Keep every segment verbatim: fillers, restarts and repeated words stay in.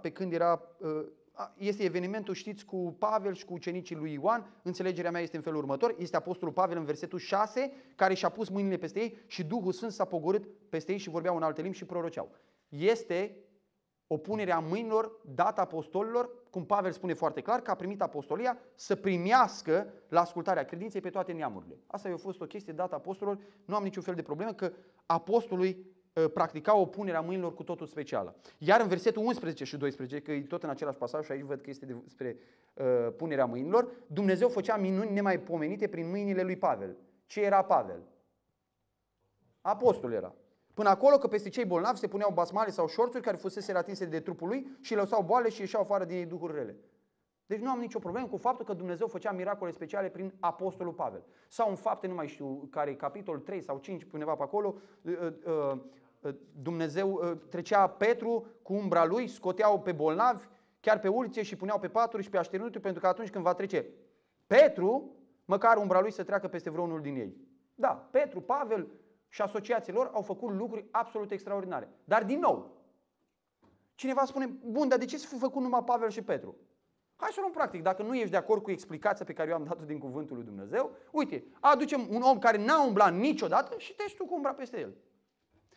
pe când era, este evenimentul, știți, cu Pavel și cu ucenicii lui Ioan. Înțelegerea mea este în felul următor. Este apostolul Pavel în versetul șase, care și-a pus mâinile peste ei și Duhul Sfânt s-a pogorât peste ei și vorbeau în alte limbi și proroceau. Este opunerea mâinilor dată apostolilor, cum Pavel spune foarte clar, că a primit apostolia să primească la ascultarea credinței pe toate neamurile. Asta i-a fost o chestie dată apostolilor, nu am niciun fel de problemă că apostolului practica opunerea mâinilor cu totul specială. Iar în versetul unsprezece și doisprezece, că e tot în același pasaj și aici văd că este despre uh, punerea mâinilor, Dumnezeu făcea minuni nemaipomenite prin mâinile lui Pavel. Ce era Pavel? Apostol era. Până acolo că peste cei bolnavi se puneau basmale sau șorțuri care fuseseră atinse de trupul lui și lăsau boale și ieșeau afară din ei duhuri rele. Deci nu am nicio problemă cu faptul că Dumnezeu făcea miracole speciale prin apostolul Pavel. Sau în fapte, nu mai știu care, capitol trei sau cinci, undeva pe acolo, uh, uh, Dumnezeu trecea Petru cu umbra lui, scoteau pe bolnavi, chiar pe ulițe și puneau pe paturi și pe așternuturi, pentru că atunci când va trece Petru, măcar umbra lui să treacă peste vreunul din ei. Da, Petru, Pavel și asociații lor au făcut lucruri absolut extraordinare. Dar din nou, cineva spune, bun, dar de ce să fi făcut numai Pavel și Petru? Hai să luăm practic, dacă nu ești de acord cu explicația pe care eu am dat-o din cuvântul lui Dumnezeu, uite, aducem un om care n-a umblat niciodată și te tu cu umbra peste el.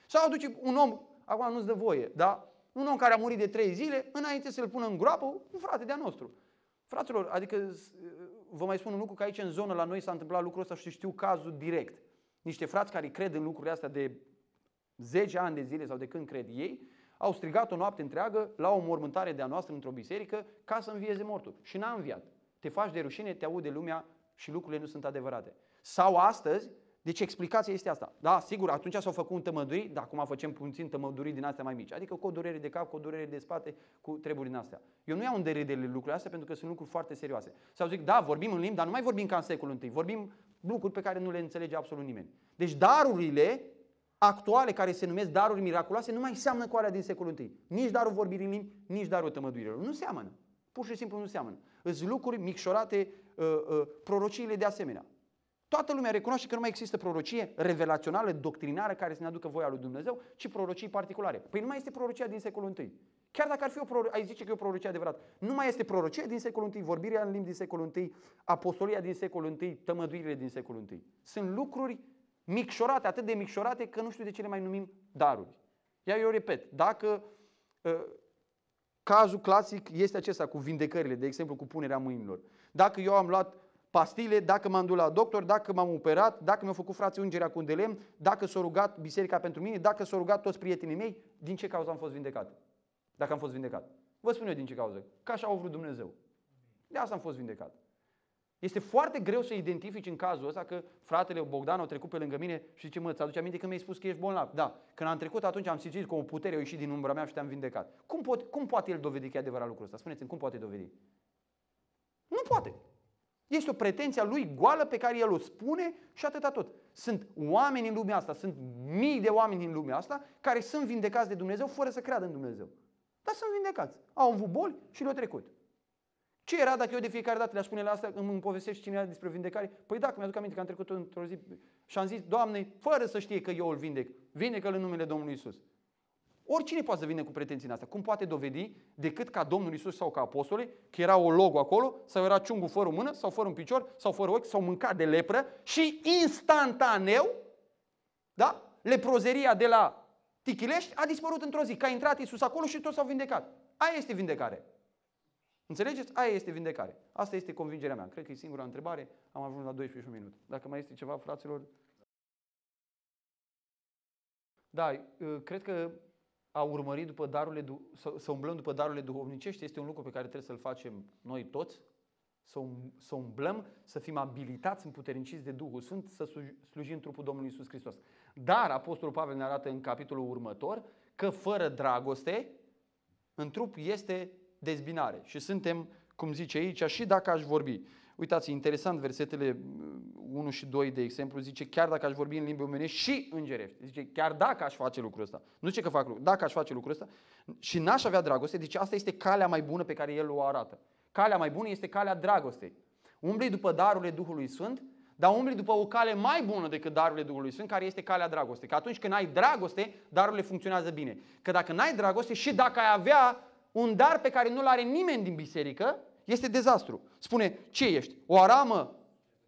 Sau aduce un om, acum nu-ți dă voie, da? Un om care a murit de trei zile, înainte să-l pună în groapă, un frate de-a nostru. Fraților, adică vă mai spun un lucru, că aici în zonă la noi s-a întâmplat lucrul ăsta și știu cazul direct. Niște frați care cred în lucrurile astea de zece ani de zile sau de când cred ei, au strigat o noapte întreagă la o mormântare de-a noastră într-o biserică ca să învieze mortul. Și n-a înviat. Te faci de rușine, te aude lumea și lucrurile nu sunt adevărate. Sau astăzi, deci explicația este asta. Da, sigur, atunci s-au făcut un tămădurii, dar acum facem puțin tămădurii din astea mai mici. Adică cu o durere de cap, cu o durere de spate, cu treburi din astea. Eu nu iau în derâdere lucrurile astea pentru că sunt lucruri foarte serioase. Sau zic, da, vorbim în limbi, dar nu mai vorbim ca în secolul întâi. Vorbim lucruri pe care nu le înțelege absolut nimeni. Deci darurile actuale care se numesc daruri miraculoase nu mai seamănă cu alea din secolul întâi. Nici darul vorbirii în limbi, nici darul tămăduirilor. Nu seamănă. Pur și simplu nu seamănă. Îs lucruri micșorate, prorociile de asemenea. Toată lumea recunoaște că nu mai există prorocie revelațională, doctrinară, care să ne aducă voia lui Dumnezeu, ci prorocii particulare. Păi nu mai este prorocia din secolul întâi. Chiar dacă ar fi o prorocie, ai zice că e o prorocie adevărată. Nu mai este prorocia din secolul întâi, vorbirea în limbi din secolul întâi, apostolia din secolul întâi, tămăduirile din secolul întâi. Sunt lucruri micșorate, atât de micșorate, că nu știu de ce le mai numim daruri. Iar eu repet, dacă uh, cazul clasic este acesta cu vindecările, de exemplu cu punerea mâinilor. Dacă eu am luat pastile, dacă m-am dus la doctor, dacă m-am operat, dacă mi-au făcut frații ungerea cu un de lemn, dacă s-a rugat biserica pentru mine, dacă s-au rugat toți prietenii mei, din ce cauză am fost vindecat? Dacă am fost vindecat. Vă spun eu din ce cauză. Că așa a vrut Dumnezeu. De asta am fost vindecat. Este foarte greu să identifici în cazul ăsta că fratele Bogdan a trecut pe lângă mine și zice, mă, ți-aduce aminte că mi-ai spus că ești bolnav? Da. Când am trecut atunci am simțit că o putere a ieșit din umbra mea și te-am vindecat. Cum, pot, cum poate el dovedi că e adevărat lucrul ăsta? Spuneți-mi, cum poate dovedi? Nu poate. Este o pretenție a lui goală pe care el o spune și atâta tot. Sunt oameni în lumea asta, sunt mii de oameni în lumea asta care sunt vindecați de Dumnezeu fără să creadă în Dumnezeu. Dar sunt vindecați. Au avut boli și le-au trecut. Ce era dacă eu de fiecare dată le-aș spune la asta, îmi povestești cineva despre vindecare? Păi dacă mi-aduc aminte că am trecut într-o zi și am zis, Doamne, fără să știe că eu îl vindec, vindecă-l în numele Domnului Iisus. Oricine poate să vină cu pretenții în asta. Cum poate dovedi decât ca Domnul Iisus sau ca apostole, că era o logo acolo, sau era ciungul fără mână, sau fără un picior, sau fără ochi, sau mâncat de lepră și instantaneu, da? Leprozeria de la Tichilești a dispărut într-o zi, că a intrat Iisus acolo și toți s-au vindecat. Aia este vindecare. Înțelegeți? Aia este vindecare. Asta este convingerea mea. Cred că e singura întrebare. Am ajuns la doisprezece minute. Dacă mai este ceva, fraților? Da, cred că a urmări după darurile, să umblăm după darurile duhovnicești este un lucru pe care trebuie să-l facem noi toți, să umblăm, să fim abilitați, împuterniciți de Duhul Sfânt, să slujim trupul Domnului Iisus Hristos. Dar apostolul Pavel ne arată în capitolul următor că fără dragoste în trup este dezbinare și suntem, cum zice aici, și dacă aș vorbi. Uitați, interesant, versetele unu și doi, de exemplu, zice chiar dacă aș vorbi în limbi omenești și îngerești. Zice chiar dacă aș face lucrul ăsta. Nu zice că fac lucrul, dacă aș face lucrul ăsta și n-aș avea dragoste, deci asta este calea mai bună pe care el o arată. Calea mai bună este calea dragostei. Umbli după darurile Duhului Sfânt, dar umbli după o cale mai bună decât darurile Duhului Sfânt, care este calea dragostei. Că atunci când ai dragoste, darurile funcționează bine. Că dacă n-ai dragoste și dacă ai avea un dar pe care nu-l are nimeni din biserică, este dezastru. Spune, ce ești? O aramă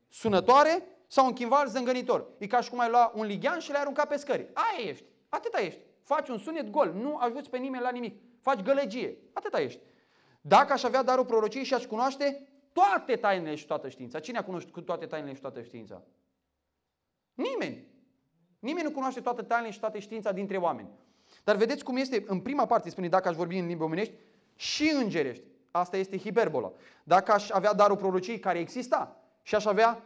sunătoare sau un chimval zângănitor? E ca și cum ai lua un lighean și l-ai aruncat pe scări. Aia ești. Atâta ești. Faci un sunet gol. Nu ajuți pe nimeni la nimic. Faci gălăgie. Atâta ești. Dacă aș avea darul prorociei și aș cunoaște toate tainele și toată știința. Cine a cunoscut toate tainele și toată știința? Nimeni. Nimeni nu cunoaște toate tainele și toată știința dintre oameni. Dar vedeți cum este în prima parte, spune, dacă aș vorbi în limbi omenești și îngerești. Asta este hiperbola. Dacă aș avea darul prorociei care exista și aș avea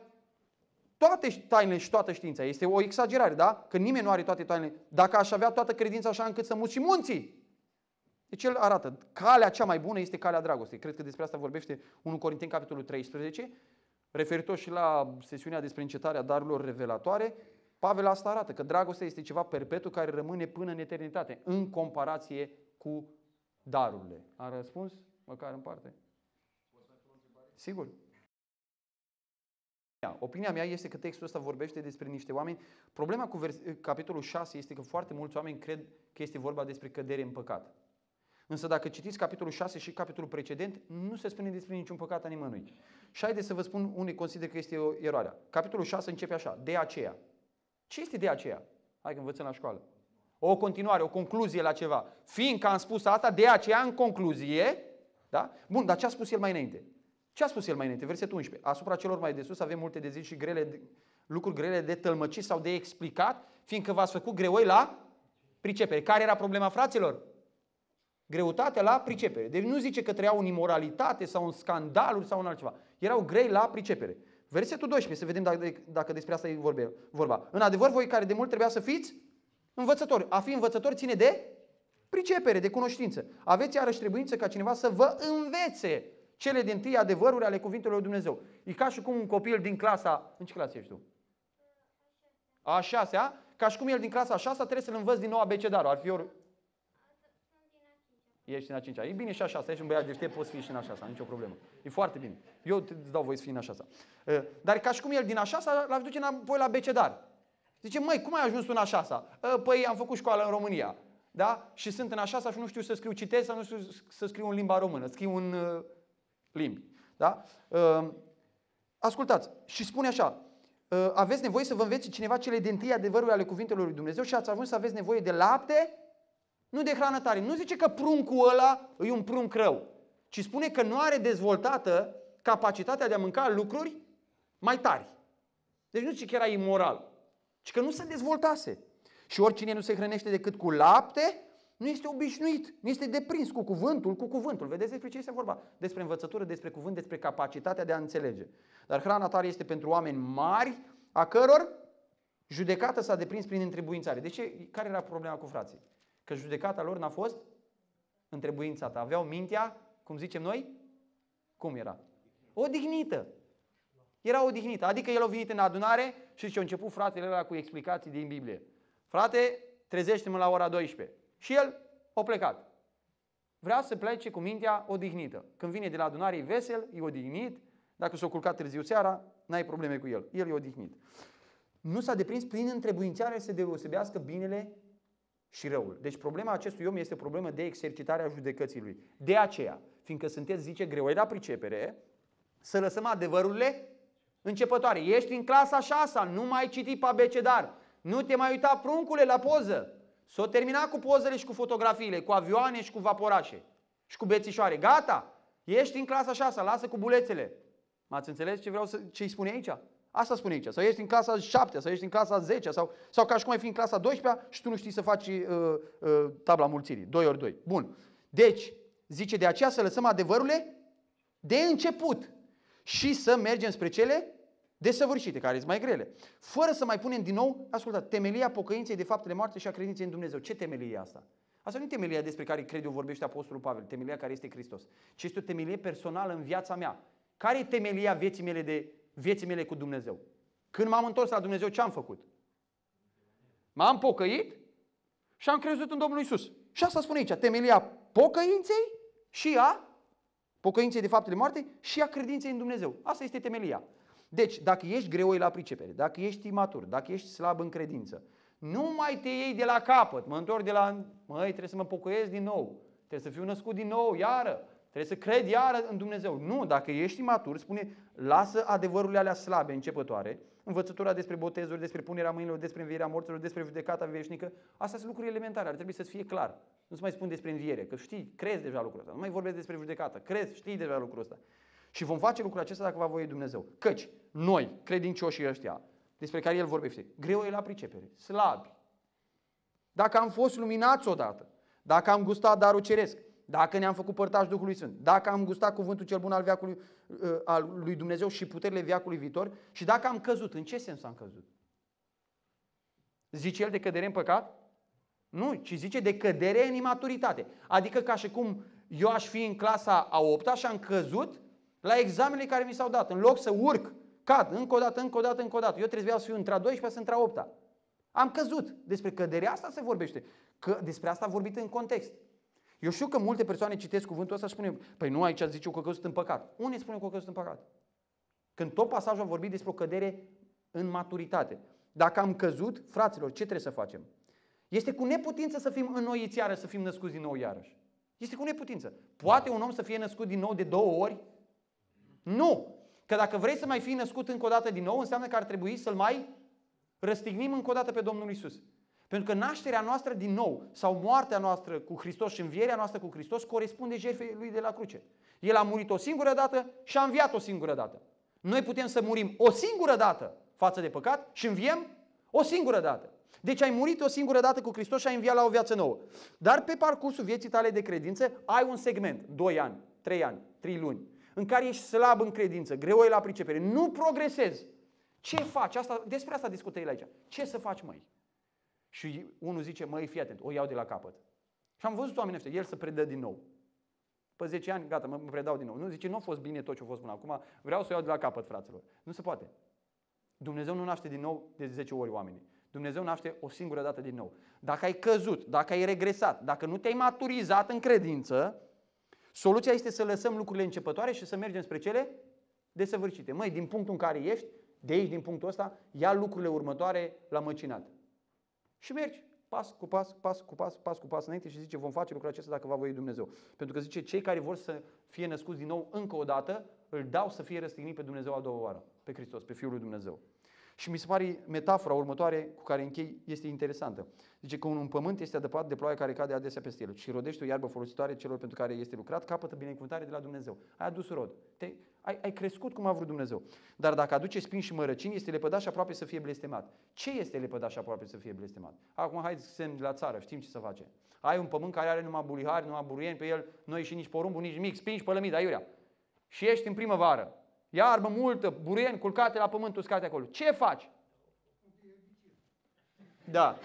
toate tainele și toată știința. Este o exagerare, da? Că nimeni nu are toate tainele. Dacă aș avea toată credința așa încât să mut și munții. Deci el arată. Calea cea mai bună este calea dragostei. Cred că despre asta vorbește întâi Corinteni, capitolul treisprezece, referitor și la sesiunea despre încetarea darurilor revelatoare. Pavel asta arată, că dragostea este ceva perpetu care rămâne până în eternitate, în comparație cu darurile. Am răspuns? Măcar în parte. Sigur. Opinia mea este că textul ăsta vorbește despre niște oameni. Problema cu capitolul șase este că foarte mulți oameni cred că este vorba despre cădere în păcat. Însă dacă citiți capitolul șase și capitolul precedent, nu se spune despre niciun păcat a nimănui. Și haideți să vă spun unde consider că este o eroare. Capitolul șase începe așa, de aceea. Ce este de aceea? Hai că învățăm la școală. O continuare, o concluzie la ceva. Fiindcă am spus asta, de aceea în concluzie, da? Bun, dar ce a spus el mai înainte? Ce a spus el mai înainte? Versetul unsprezece. Asupra celor mai de sus avem multe de zis și grele, lucruri grele de tălmăcit sau de explicat, fiindcă v-ați făcut greoi la pricepere. Care era problema, fraților? Greutatea la pricepere. Deci nu zice că trăiau în imoralitate sau în scandaluri sau în altceva. Erau grei la pricepere. Versetul doisprezece, să vedem dacă, dacă despre asta e vorba. În adevăr, voi care de mult trebuia să fiți învățători. A fi învățător ține de pricepere, de cunoștință. Aveți iarăși trebuință ca cineva să vă învețe cele din tâi adevăruri ale cuvintelor lui Dumnezeu. E ca și cum un copil din clasa... În ce clasă ești tu? A șasea. Ca și cum el din clasa a șasea trebuie să-l învăț din nou abecedarul. Ar fi ori... Ești în a cincea. E bine și a șasea. Ești un băiat deștept, poți fi și în a șasea. Nicio problemă. E foarte bine. Eu îți dau voie să fii în a șasea. Dar ca și cum el din a șasea l-aș duce înapoi la abecedar. Zice, măi, cum ai ajuns în a șasea? Păi am făcut școală în România. Da? Și sunt în a șasea și nu știu să scriu citesc sau nu știu să scriu în limba română. Scriu în uh, limbi. Da? Uh, ascultați. Și spune așa. Uh, aveți nevoie să vă înveți cineva cele din tâi adevăruri ale cuvintelor lui Dumnezeu și ați ajuns să aveți nevoie de lapte, nu de hrană tare. Nu zice că pruncul ăla e un prunc rău, ci spune că nu are dezvoltată capacitatea de a mânca lucruri mai tari. Deci nu zice că era imoral, ci că nu se dezvoltase. Și oricine nu se hrănește decât cu lapte, nu este obișnuit, nu este deprins cu cuvântul, cu cuvântul. Vedeți despre ce este vorba? Despre învățătură, despre cuvânt, despre capacitatea de a înțelege. Dar hrana tare este pentru oameni mari, a căror judecată s-a deprins prin întrebuințare. De ce? Care era problema cu frații? Că judecata lor n-a fost întrebuințată. Aveau mintea, cum zicem noi, cum era? Odihnită. Era odihnită. Adică el a venit în adunare și ce a început fratele ăla cu explicații din Biblie. Frate, trezește-mă la ora douăsprezece. Și el a plecat. Vrea să plece cu mintea odihnită. Când vine de la adunare e vesel, e odihnit. Dacă s-a culcat târziu seara, n-ai probleme cu el. El e odihnit. Nu s-a deprins prin întrebuințare să deosebească binele și răul. Deci problema acestui om este o problemă de exercitare a judecății lui. De aceea, fiindcă sunteți, zice, greoi la pricepere, să lăsăm adevărurile începătoare. Ești în clasa șasea, nu mai citi pe abecedar, nu te mai uita, pruncule, la poză. S-o termina cu pozele și cu fotografiile, cu avioane și cu vaporașe și cu bețișoare. Gata! Ești în clasa șasea, lasă cu bulețele. M-ați înțeles ce vreau să, ce îi spune aici? Asta spune aici. Sau ești în clasa șaptea, sau ești în clasa zecea, sau, sau ca și cum ai fi în clasa douăsprezecea și tu nu știi să faci uh, uh, tabla mulțirii. doi ori doi. Bun. Deci, zice, de aceea să lăsăm adevărurile de început și să mergem spre cele desăvârșite, care sunt mai grele. Fără să mai punem din nou, ascultați, temelia pocăinței de faptele moarte și a credinței în Dumnezeu. Ce temelie e asta? Asta nu e temelia despre care, cred eu, vorbește Apostolul Pavel, temelia care este Hristos, ci este o temelie personală în viața mea. Care e temelia vieții mele de vieții mele cu Dumnezeu? Când m-am întors la Dumnezeu, ce am făcut? M-am pocăit și am crezut în Domnul Iisus. Și asta spune aici, temelia pocăinței și a pocăinței de faptele moarte și a credinței în Dumnezeu. Asta este temelia. Deci, dacă ești greoi la pricepere, dacă ești imatur, dacă ești slab în credință, nu mai te iei de la capăt. Mă întorc de la... Măi, trebuie să mă pocăiesc din nou. Trebuie să fiu născut din nou, iară. Trebuie să cred iară în Dumnezeu. Nu, dacă ești imatur, spune, lasă adevărurile alea slabe, începătoare, învățătura despre botezuri, despre punerea mâinilor, despre învierea morților, despre judecata veșnică. Astea sunt lucruri elementare, ar trebui să-ți fie clar. Nu-ți mai spun despre înviere, că știi, crezi deja lucrul ăsta. Nu mai vorbesc despre judecată, crezi, știi deja lucrul ăsta. Și vom face lucrul acesta dacă va voie Dumnezeu. Căci noi, credincioșii ăștia, despre care el vorbește, greu e la pricepere, slabi. Dacă am fost luminați odată, dacă am gustat darul ceresc, dacă ne-am făcut părtași Duhului Sfânt, dacă am gustat cuvântul cel bun al veacului, al lui Dumnezeu și puterile veacului viitor și dacă am căzut, în ce sens am căzut? Zice el de cădere în păcat? Nu, ci zice de cădere în imaturitate. Adică ca și cum eu aș fi în clasa a opta și am căzut la examenele care mi s-au dat. În loc să urc, cad, încă o dată, încă o dată, încă o dată. Eu trebuia să fiu între a doisprezecea și între a opta. Am căzut. Despre căderea asta se vorbește. Că despre asta vorbită în context. Eu știu că multe persoane citesc cuvântul ăsta și spune, păi nu, aici zice că a căzut în păcat. Unde spune că a căzut în păcat? Când tot pasajul a vorbit despre o cădere în maturitate. Dacă am căzut, fraților, ce trebuie să facem? Este cu neputință să fim înnoiți iarăși, să fim născuți din nou iarăși. Este cu neputință. Poate un om să fie născut din nou de două ori? Nu! Că dacă vrei să mai fii născut încă o dată din nou, înseamnă că ar trebui să-L mai răstignim încă o dată pe Domnul Iisus. Pentru că nașterea noastră din nou sau moartea noastră cu Hristos și învierea noastră cu Hristos corespunde jertfei Lui de la cruce. El a murit o singură dată și a înviat o singură dată. Noi putem să murim o singură dată față de păcat și înviem o singură dată. Deci ai murit o singură dată cu Hristos și ai înviat la o viață nouă. Dar pe parcursul vieții tale de credință ai un segment, doi ani, trei ani, trei luni, în care ești slab în credință, greu e la pricepere, nu progresezi. Ce faci? Asta, despre asta discută el aici. Ce să faci, măi? Și unul zice, măi, fii atent, o iau de la capăt. Și am văzut oamenii ăștia, el se predă din nou. Pe zece ani, gata, mă predau din nou. Nu zice, nu a fost bine tot ce a fost până acum, vreau să o iau de la capăt, fraților. Nu se poate. Dumnezeu nu naște din nou de zece ori oamenii. Dumnezeu naște o singură dată din nou. Dacă ai căzut, dacă ai regresat, dacă nu te-ai maturizat în credință, soluția este să lăsăm lucrurile începătoare și să mergem spre cele desăvârșite. Măi, din punctul în care ești, de aici, din punctul ăsta, ia lucrurile următoare la măcinat. Și mergi pas cu pas, pas cu pas, pas cu pas înainte și zice vom face lucrul acesta dacă va voi Dumnezeu. Pentru că zice cei care vor să fie născuți din nou încă o dată, îl dau să fie răstignit pe Dumnezeu a doua oară, pe Hristos, pe Fiul lui Dumnezeu. Și mi se pare metafora următoare cu care închei este interesantă. Zice că un pământ este adăpat de ploaie care cade adesea peste el și rodește o iarbă folositoare celor pentru care este lucrat, capătă binecuvântare de la Dumnezeu. Ai adus rod, te, ai, ai crescut cum a vrut Dumnezeu. Dar dacă aduce spini și mărăcini, este lepădat și aproape să fie blestemat. Ce este lepădat și aproape să fie blestemat? Acum hai să semn de la țară, știm ce să face. Ai un pământ care are numai bulihari, numai buruieni pe el, noi și nici porumbul, nici mic, spini și pălămid, aiurea. Și ești în primăvară. Iarbă multă, buruieni culcate la pământ, uscate acolo. Ce faci? Da.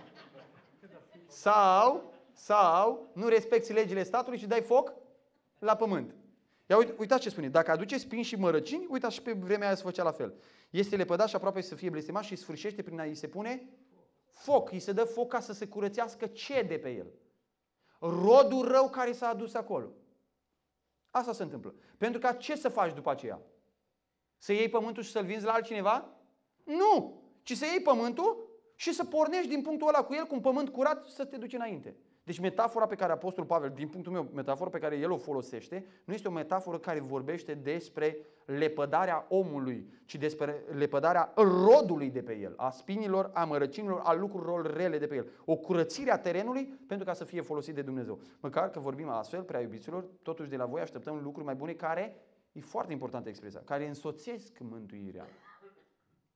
Sau, sau nu respecti legile statului și dai foc la pământ. Ia uite, uitați ce spune. Dacă aduce spini și mărăcini, uitați și pe vremea aia se făcea la fel. Este lepădat și aproape să fie blestemat și sfârșește prin a îi se pune foc. Îi se dă foc ca să se curățească ce de pe el? Rodul rău care s-a adus acolo. Asta se întâmplă. Pentru că ce să faci după aceea? Să iei pământul și să-l vinzi la altcineva? Nu! Ci să iei pământul și să pornești din punctul ăla cu el, cu un pământ curat, să te duci înainte. Deci metafora pe care Apostolul Pavel, din punctul meu, metafora pe care el o folosește, nu este o metaforă care vorbește despre lepădarea omului, ci despre lepădarea rodului de pe el, a spinilor, a mărăcinilor, a lucrurilor rele de pe el. O curățire a terenului pentru ca să fie folosit de Dumnezeu. Măcar că vorbim astfel, prea iubiților, totuși de la voi așteptăm lucruri mai bune care... E foarte importantă expresia, care însoțesc mântuirea.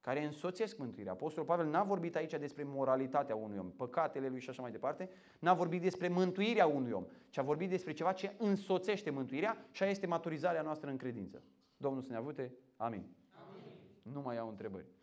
Care însoțesc mântuirea. Apostolul Pavel n-a vorbit aici despre moralitatea unui om, păcatele lui și așa mai departe. N-a vorbit despre mântuirea unui om, ci a vorbit despre ceva ce însoțește mântuirea și aia este maturizarea noastră în credință. Domnul să ne ajute. Amin. Amin. Nu mai au întrebări.